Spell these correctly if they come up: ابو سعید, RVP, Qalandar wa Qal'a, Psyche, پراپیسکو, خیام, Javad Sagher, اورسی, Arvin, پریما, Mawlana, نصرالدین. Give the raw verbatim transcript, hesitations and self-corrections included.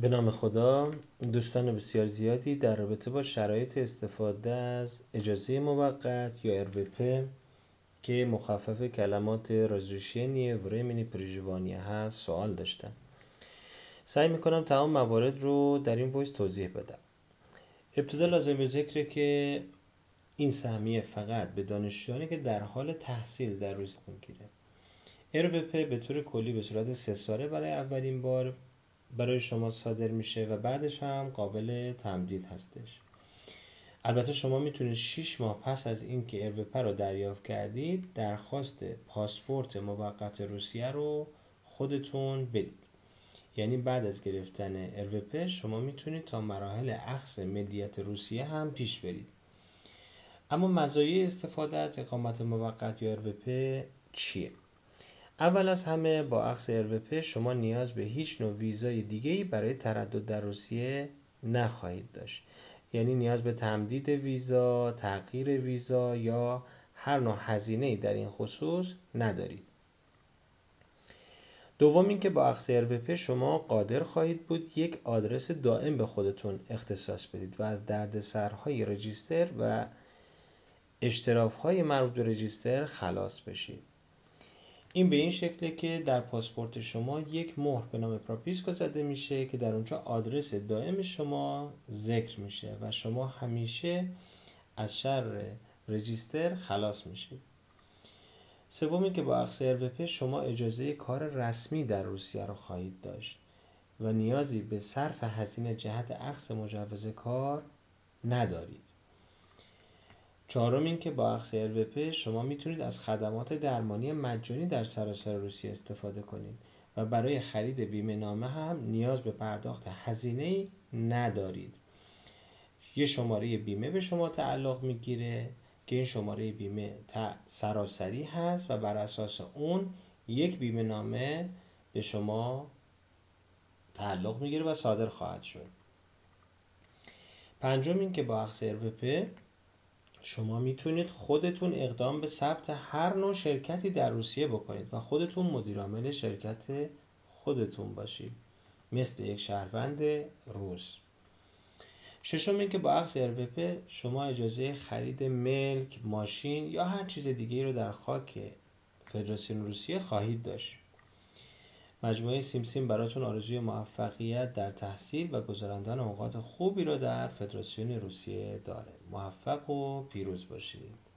به نام خدا. دوستان بسیار زیادی در رابطه با شرایط استفاده از اجازه موقت یا آر وی پی که مخفف کلمات разрешение времени проживания هست سوال داشتن. سعی میکنم تمام موارد رو در این ویدیو توضیح بدم. ابتدا لازم به ذکره که این سهمیه فقط به دانشجویانی که در حال تحصیل در روسیه میگیره. آر وی پی به طور کلی به صورت سه ساله برای اولین بار برای شما صادر میشه و بعدش هم قابل تمدید هستش. البته شما میتونید شش ماه پس از اینکه آر وی پی رو دریافت کردید درخواست پاسپورت موقت روسیه رو خودتون بدید. یعنی بعد از گرفتن آر وی پی شما میتونید تا مراحل اخذ ملیت روسیه هم پیش برید. اما مزایای استفاده از اقامت موقت یا آر وی پی چیه؟ اول از همه با اخذ آر وی پی شما نیاز به هیچ نوع ویزای دیگه‌ای برای تردد در روسیه نخواهید داشت. یعنی نیاز به تمدید ویزا، تغییر ویزا یا هر نوع هزینه‌ای در این خصوص ندارید. دوم اینکه با اخذ آر وی پی شما قادر خواهید بود یک آدرس دائم به خودتون اختصاص بدید و از دردسرهای رجیستر و اشترافهای مربوط به رجیستر خلاص بشید. این به این شکله که در پاسپورت شما یک مهر به نام پراپیسکو زده میشه که در اونجا آدرس دائم شما ذکر میشه و شما همیشه از شر رجیستر خلاص میشید. سومی که با اخذ آر وی پی شما اجازه کار رسمی در روسیه رو خواهید داشت و نیازی به صرف هزینه جهت اخذ مجوز کار ندارید. چهارم این که با اخذ آر وی پی شما میتونید از خدمات درمانی مجانی در سراسر روسیه استفاده کنید و برای خرید بیمه نامه هم نیاز به پرداخت هزینه‌ای ندارید. یه شماره بیمه به شما تعلق میگیره که این شماره بیمه سراسری هست و بر اساس اون یک بیمه نامه به شما تعلق میگیره و صادر خواهد شد. پنجم این که با اخذ آر وی پی شما میتونید خودتون اقدام به ثبت هر نوع شرکتی در روسیه بکنید و خودتون مدیر عامل شرکت خودتون باشید، مثل یک شهروند روس. ششم این که با اخذ آر وی پی شما اجازه خرید ملک، ماشین یا هر چیز دیگه‌ای رو در خاک فدراسیون روسیه خواهید داشت. مجموعه سیمسیم براتون آرزوی موفقیت در تحصیل و گذراندن اوقات خوبی را در فدراسیون روسیه داره. موفق و پیروز باشید.